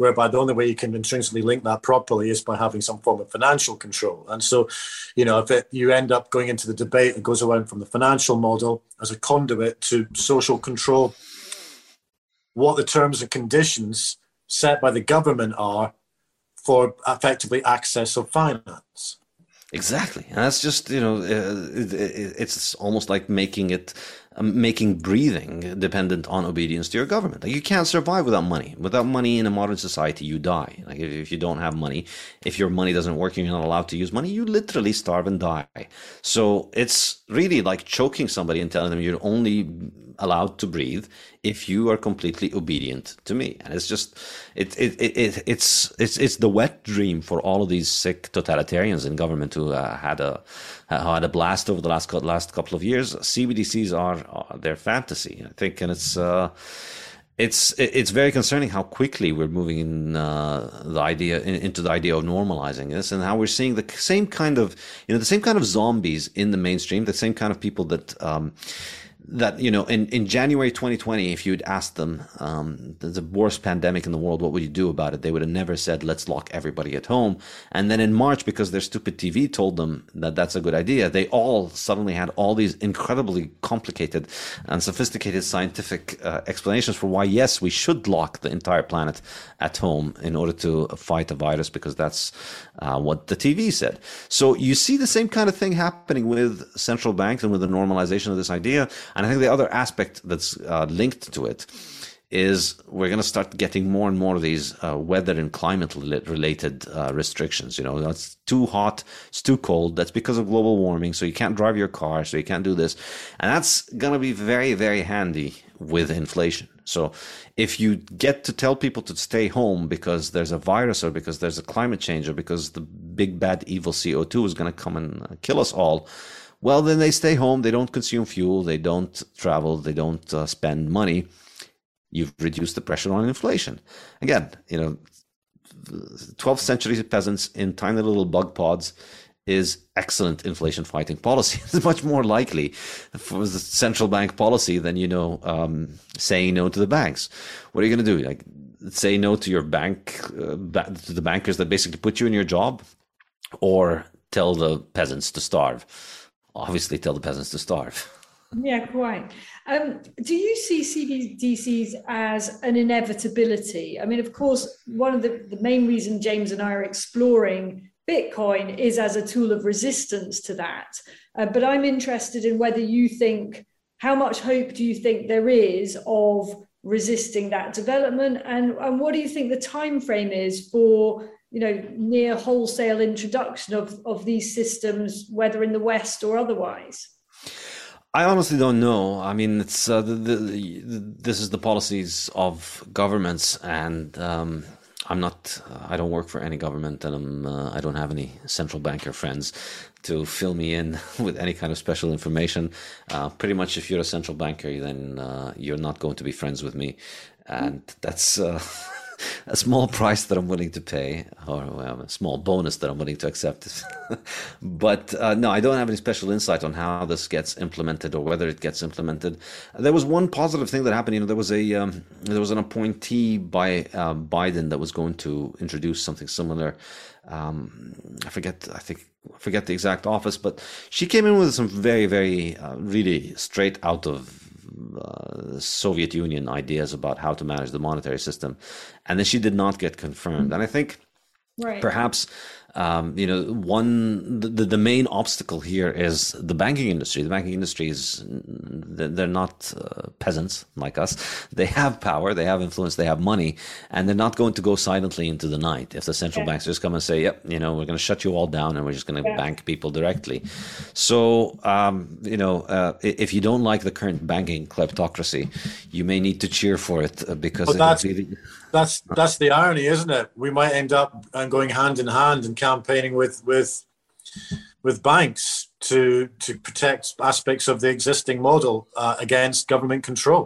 whereby the only way you can intrinsically link that properly is by having some form of financial control. And so, you know, if it, you end up going into the debate that goes around from the financial model as a conduit to social control, what the terms and conditions set by the government are for effectively access of finance. Exactly. And that's just, you know, uh, it, it, it's almost like making it making breathing dependent on obedience to your government. Like, you can't survive without money. Without money in a modern society, you die. Like, if, if you don't have money, if your money doesn't work and you're not allowed to use money, you literally starve and die. So it's really like choking somebody and telling them you're only allowed to breathe if you are completely obedient to me. And it's just, it, it, it, it it's, it's, it's the wet dream for all of these sick totalitarians in government who uh, had a, uh, had a blast over the last, last couple of years. C B D Cs are Uh, their fantasy, I think, and it's uh, it's it's very concerning how quickly we're moving in uh, the idea in, into the idea of normalizing this, and how we're seeing the same kind of you know the same kind of zombies in the mainstream, the same kind of people that um, that you know in, in January twenty twenty, if you'd asked them um, there's the worst pandemic in the world, what would you do about it? They would have never said let's lock everybody at home. And then in March, because their stupid T V told them that that's a good idea, they all suddenly had all these incredibly complicated and sophisticated scientific uh, explanations for why yes, we should lock the entire planet at home in order to fight a virus, because that's uh, what the T V said. So you see the same kind of thing happening with central banks and with the normalization of this idea. And I think the other aspect that's uh, linked to it is we're going to start getting more and more of these uh, weather and climate-related uh, restrictions. You know, that's too hot, it's too cold. That's because of global warming. So you can't drive your car, so you can't do this. And that's going to be very, very handy with inflation. So if you get to tell people to stay home because there's a virus or because there's a climate change or because the big, bad, evil C O two is going to come and kill us all, well, then they stay home, they don't consume fuel, they don't travel, they don't uh, spend money. You've reduced the pressure on inflation. Again, you know, twelfth century peasants in tiny little bug pods is excellent inflation fighting policy. It's much more likely for the central bank policy than, you know, um, saying no to the banks. What are you going to do? Like, say no to your bank, uh, ba- to the bankers that basically put you in your job, or tell the peasants to starve? Obviously tell the peasants to starve. Yeah, quite. Um, do you see C B D Cs as an inevitability? I mean, of course, one of the, the main reason James and I are exploring Bitcoin is as a tool of resistance to that. Uh, but I'm interested in whether you think, how much hope do you think there is of resisting that development? And, and what do you think the time frame is for, you know, near wholesale introduction of, of these systems, whether in the West or otherwise? I honestly don't know. I mean, it's uh, the, the, the, this is the policies of governments, and um, I'm not. Uh, I don't work for any government, and I'm. Uh, I don't have any central banker friends to fill me in with any kind of special information. Uh, pretty much, if you're a central banker, then uh, you're not going to be friends with me, and that's. Uh, a small price that I'm willing to pay, or well, a small bonus that I'm willing to accept. But uh, no, I don't have any special insight on how this gets implemented or whether it gets implemented. There was one positive thing that happened. You know, there was a um, there was an appointee by uh, Biden that was going to introduce something similar. Um, I forget. I think I forget the exact office, but she came in with some very, very, uh, really straight out of Uh, Soviet Union ideas about how to manage the monetary system, and then she did not get confirmed. And I think right. perhaps um, you know one the, the main obstacle here is the banking industry. The banking industry is they're not uh, peasants like us. They have power, they have influence, they have money, and they're not going to go silently into the night if the central yeah. banks just come and say, "Yep, you know, we're going to shut you all down, and we're just going to yeah. bank people directly." So um, you know, uh, if you don't like the current banking kleptocracy, you may need to cheer for it because well, that's, it really... that's that's the irony, isn't it? We might end up going hand in hand and campaigning with with with banks to to protect aspects of the existing model uh, against government control.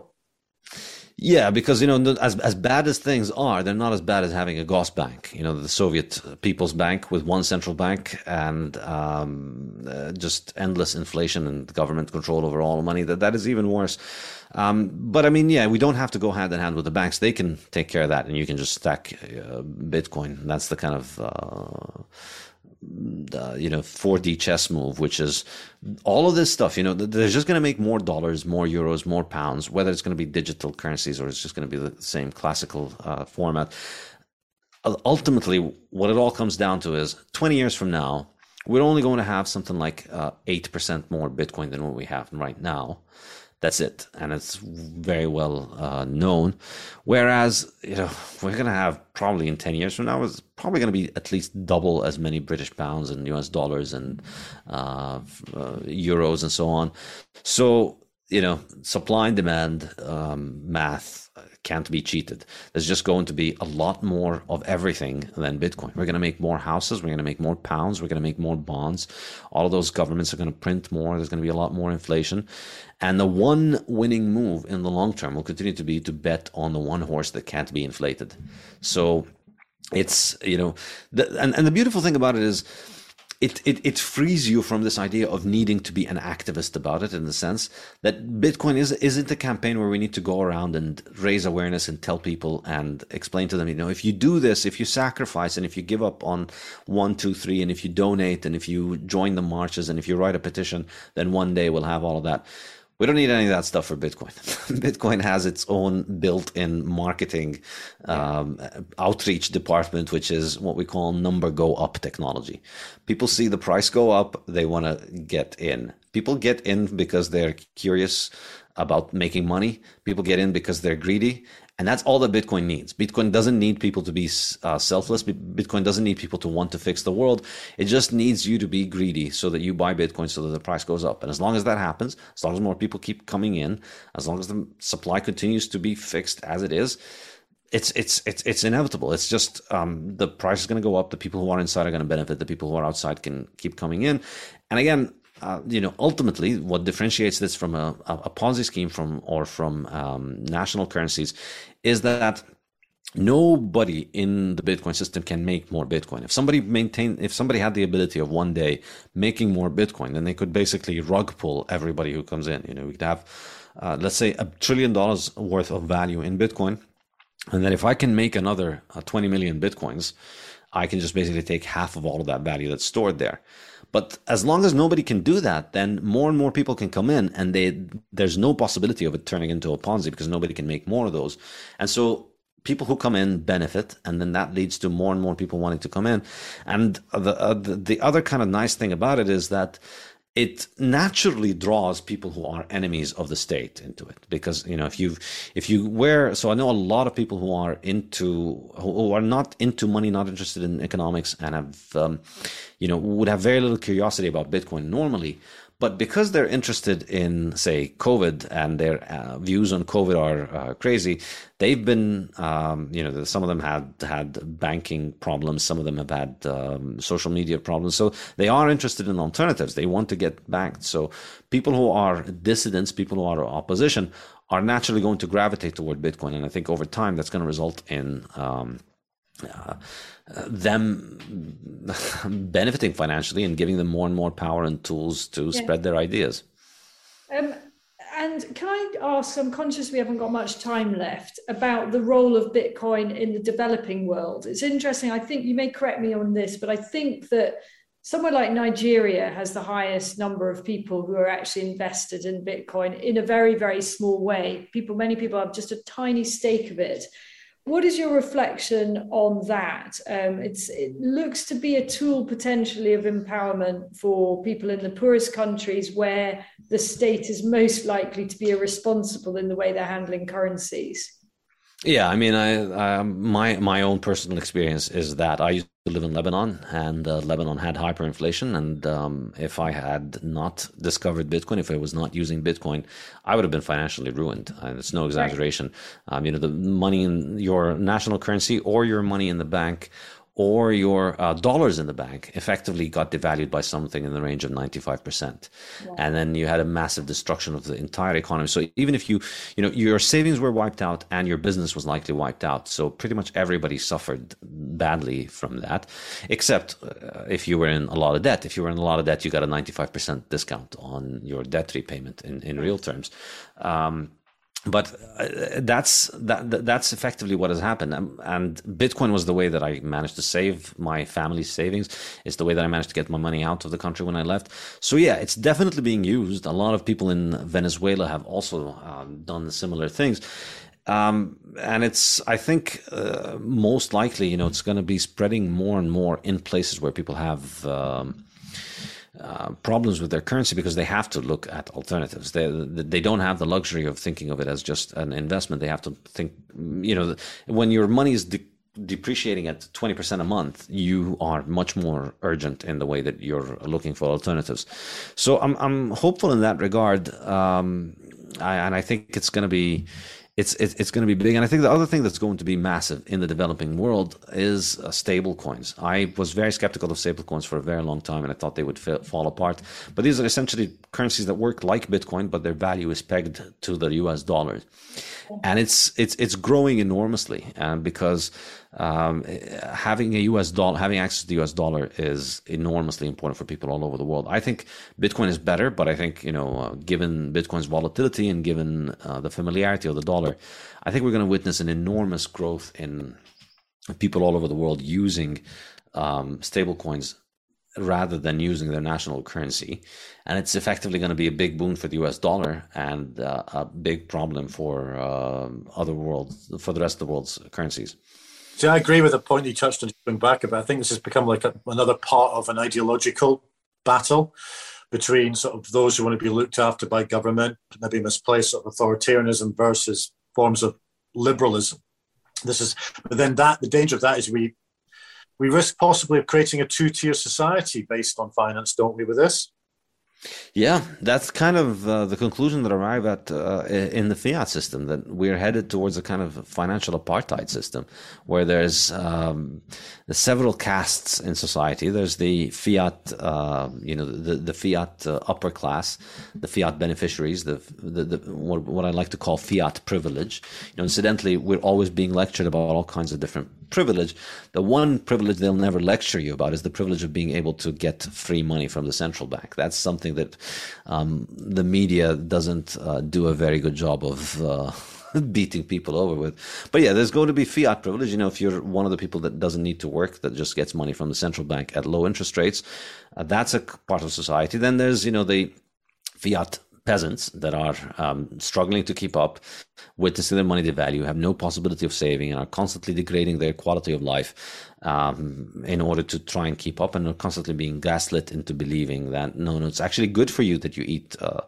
Yeah, because you know, as as bad as things are, they're not as bad as having a Gosbank, you know, the Soviet People's Bank with one central bank and um, uh, just endless inflation and government control over all money. That that is even worse. Um, but I mean, yeah, we don't have to go hand in hand with the banks. They can take care of that, and you can just stack uh, Bitcoin. That's the kind of uh, Uh, you know, four D chess move, which is all of this stuff. You know, they're just going to make more dollars, more euros, more pounds, whether it's going to be digital currencies or it's just going to be the same classical uh, format. Ultimately, what it all comes down to is twenty years from now, we're only going to have something like uh, eight percent more Bitcoin than what we have right now. That's it. And it's very well uh, known. Whereas, you know, we're going to have probably in ten years from now, it's probably going to be at least double as many British pounds and U S dollars and uh, uh, euros and so on. So, you know, supply and demand um, math can't be cheated. There's just going to be a lot more of everything than Bitcoin. We're going to make more houses. We're going to make more pounds. We're going to make more bonds. All of those governments are going to print more. There's going to be a lot more inflation. And the one winning move in the long term will continue to be to bet on the one horse that can't be inflated. So it's, you know, the, and, and the beautiful thing about it is, It, it it frees you from this idea of needing to be an activist about it, in the sense that Bitcoin is, isn't a campaign where we need to go around and raise awareness and tell people and explain to them, you know, if you do this, if you sacrifice and if you give up on one, two, three, and if you donate and if you join the marches and if you write a petition, then one day we'll have all of that. We don't need any of that stuff for Bitcoin. Bitcoin has its own built-in marketing um, outreach department, which is what we call number go up technology. People see the price go up, they want to get in. People get in because they're curious about making money. People get in because they're greedy. And that's all that Bitcoin needs. Bitcoin doesn't need people to be uh, selfless. Bitcoin doesn't need people to want to fix the world. It just needs you to be greedy so that you buy Bitcoin so that the price goes up. And as long as that happens, as long as more people keep coming in, as long as the supply continues to be fixed as it is, it's it's it's it's inevitable. It's just um, the price is going to go up. The people who are inside are going to benefit. The people who are outside can keep coming in. And again, Uh, you know, ultimately, what differentiates this from a, a Ponzi scheme from or from um, national currencies is that nobody in the Bitcoin system can make more Bitcoin. If somebody maintained, if somebody had the ability of one day making more Bitcoin, then they could basically rug pull everybody who comes in. You know, we could have, uh, let's say, a trillion dollars worth of value in Bitcoin, and then if I can make another uh, twenty million Bitcoins, I can just basically take half of all of that value that's stored there. But as long as nobody can do that, then more and more people can come in, and they, there's no possibility of it turning into a Ponzi because nobody can make more of those. And so people who come in benefit, and then that leads to more and more people wanting to come in. And the uh, the other kind of nice thing about it is that it naturally draws people who are enemies of the state into it, because, you know, if you if you wear, so I know a lot of people who are into who are not into money, not interested in economics, and have um, you know would have very little curiosity about Bitcoin normally, but because they're interested in, say, COVID, and their uh, views on COVID are uh, crazy, they've been, um, you know, some of them had had banking problems, some of them have had um, social media problems. So they are interested in alternatives. They want to get banked. So people who are dissidents, people who are opposition, are naturally going to gravitate toward Bitcoin. And I think over time that's going to result in Um, Uh, them benefiting financially and giving them more and more power and tools to yeah. spread their ideas. Um, and can I ask, I'm conscious we haven't got much time left, about the role of Bitcoin in the developing world. It's interesting, I think you may correct me on this, but I think that somewhere like Nigeria has the highest number of people who are actually invested in Bitcoin in a very, very small way. People, many people have just a tiny stake of it. What is your reflection on that? Um, it's, it looks to be a tool potentially of empowerment for people in the poorest countries where the state is most likely to be irresponsible in the way they're handling currencies. Yeah, I mean, I, I my my own personal experience is that I used to live in Lebanon, and uh, Lebanon had hyperinflation. And um, if I had not discovered Bitcoin, if I was not using Bitcoin, I would have been financially ruined. And it's no exaggeration. Um, you know, the money in your national currency or your money in the bank or your uh, dollars in the bank effectively got devalued by something in the range of ninety-five percent. Yeah. And then you had a massive destruction of the entire economy. So even if you, you know, your savings were wiped out and your business was likely wiped out. So pretty much everybody suffered badly from that, except uh, if you were in a lot of debt. If you were in a lot of debt, you got a ninety-five percent discount on your debt repayment in, in real terms. Um, But that's that, that's effectively what has happened. And Bitcoin was the way that I managed to save my family's savings. It's the way that I managed to get my money out of the country when I left. So yeah, it's definitely being used. A lot of people in Venezuela have also um, done similar things. Um, and it's, I think, uh, most likely, you know, it's going to be spreading more and more in places where people have Um, uh, problems with their currency because they have to look at alternatives. They they don't have the luxury of thinking of it as just an investment. They have to think, you know, when your money is de- depreciating at twenty percent a month, you are much more urgent in the way that you're looking for alternatives. So I'm I'm hopeful in that regard, um, I, and I think it's going to be. It's it's going to be big. And I think the other thing that's going to be massive in the developing world is stable coins. I was very skeptical of stable coins for a very long time, and I thought they would fall apart. But these are essentially currencies that work like Bitcoin, but their value is pegged to the U S dollar. And it's it's it's growing enormously um, because um, having a U S dollar, having access to the U S dollar is enormously important for people all over the world. I think Bitcoin is better, but I think, you know, uh, given Bitcoin's volatility and given uh, the familiarity of the dollar, I think we're going to witness an enormous growth in people all over the world using um, stable coins rather than using their national currency. And it's effectively going to be a big boon for the U S dollar and uh, a big problem for uh, other world, for the rest of the world's currencies. See, I agree with the point you touched on going back about. I think this has become like a, another part of an ideological battle between sort of those who want to be looked after by government, maybe misplaced sort of authoritarianism versus forms of liberalism. This is, but then that the danger of that is we we risk possibly of creating a two-tier society based on finance, don't we, with this? Yeah, that's kind of uh, the conclusion that I arrive at uh, in the fiat system, that we're headed towards a kind of financial apartheid system where there's um, several castes in society. There's the fiat, uh, you know, the, the fiat uh, upper class, the fiat beneficiaries, the, the, the what, what I like to call fiat privilege. You know, incidentally, we're always being lectured about all kinds of different privilege. The one privilege they'll never lecture you about is the privilege of being able to get free money from the central bank. That's something that um, the media doesn't uh, do a very good job of uh, beating people over with. But yeah, there's going to be fiat privilege. You know, if you're one of the people that doesn't need to work, that just gets money from the central bank at low interest rates, uh, that's a part of society. Then there's, you know, the fiat peasants that are um, struggling to keep up, witnessing their money devalue, have no possibility of saving, and are constantly degrading their quality of life um, in order to try and keep up, and are constantly being gaslit into believing that no, no, it's actually good for you that you eat uh,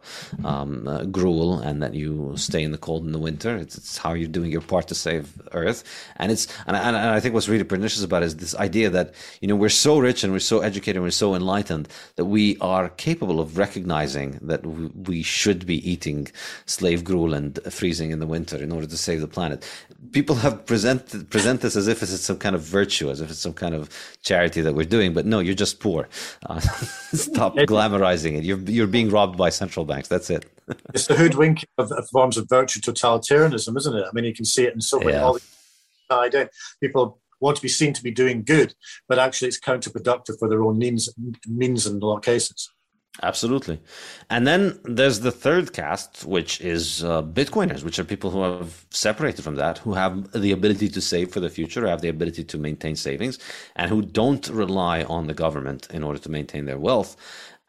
um, uh, gruel and that you stay in the cold in the winter. It's, it's how you're doing your part to save Earth. And it's and, and I think what's really pernicious about it is this idea that, you know, we're so rich and we're so educated and we're so enlightened that we are capable of recognizing that we, we should be eating slave gruel and freezing in the winter in order to save the planet. People have presented present this as if it's some kind of virtue, as if it's some kind of charity that we're doing, but no, you're just poor. Uh, stop glamorizing it. You're you're being robbed by central banks. That's it. It's the hoodwink of, of forms of virtue totalitarianism, isn't it? I mean, you can see it in so many yeah. all tied in. People want to be seen to be doing good, but actually, it's counterproductive for their own means means in a lot of cases. Absolutely. And then there's the third caste, which is uh, Bitcoiners, which are people who have separated from that, who have the ability to save for the future, have the ability to maintain savings, and who don't rely on the government in order to maintain their wealth.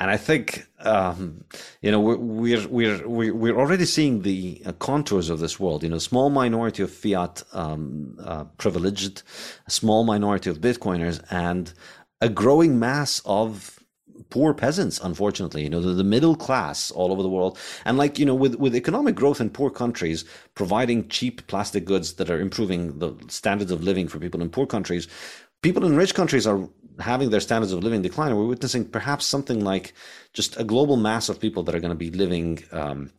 And I think, um, you know, we're we're we're we're already seeing the contours of this world. You know, small minority of fiat um, uh, privileged, a small minority of Bitcoiners, and a growing mass of poor peasants, unfortunately, you know, the, the middle class all over the world. And like, you know, with, with economic growth in poor countries, providing cheap plastic goods that are improving the standards of living for people in poor countries, people in rich countries are having their standards of living decline. And we're witnessing perhaps something like just a global mass of people that are going to be living, um,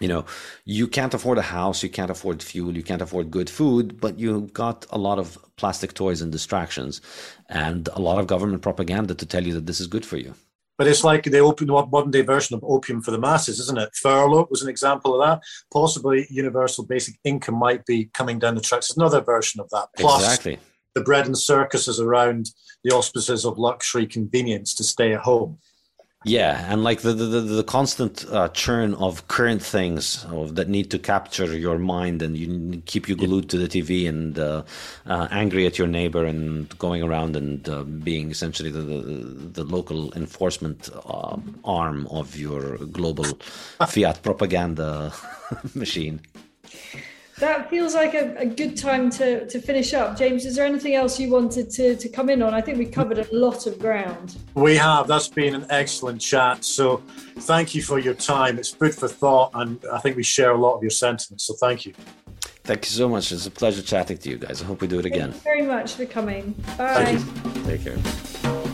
you know, you can't afford a house, you can't afford fuel, you can't afford good food, but you've got a lot of plastic toys and distractions and a lot of government propaganda to tell you that this is good for you. But it's like the open modern day version of opium for the masses, isn't it? Furlough was an example of that. Possibly universal basic income might be coming down the tracks. It's another version of that. Plus, exactly. The bread and circuses around the auspices of luxury convenience to stay at home. Yeah, and like the the, the constant uh, churn of current things that need to capture your mind and you keep you glued to the T V and uh, uh, angry at your neighbor and going around and uh, being essentially the, the, the local enforcement uh, arm of your global fiat propaganda machine. That feels like a, a good time to, to finish up. James, is there anything else you wanted to, to come in on? I think we covered a lot of ground. We have. That's been an excellent chat. So thank you for your time. It's food for thought, and I think we share a lot of your sentiments. So thank you. Thank you so much. It's a pleasure chatting to you guys. I hope we do it again. Thank you very much for coming. Bye. Thank you. Take care.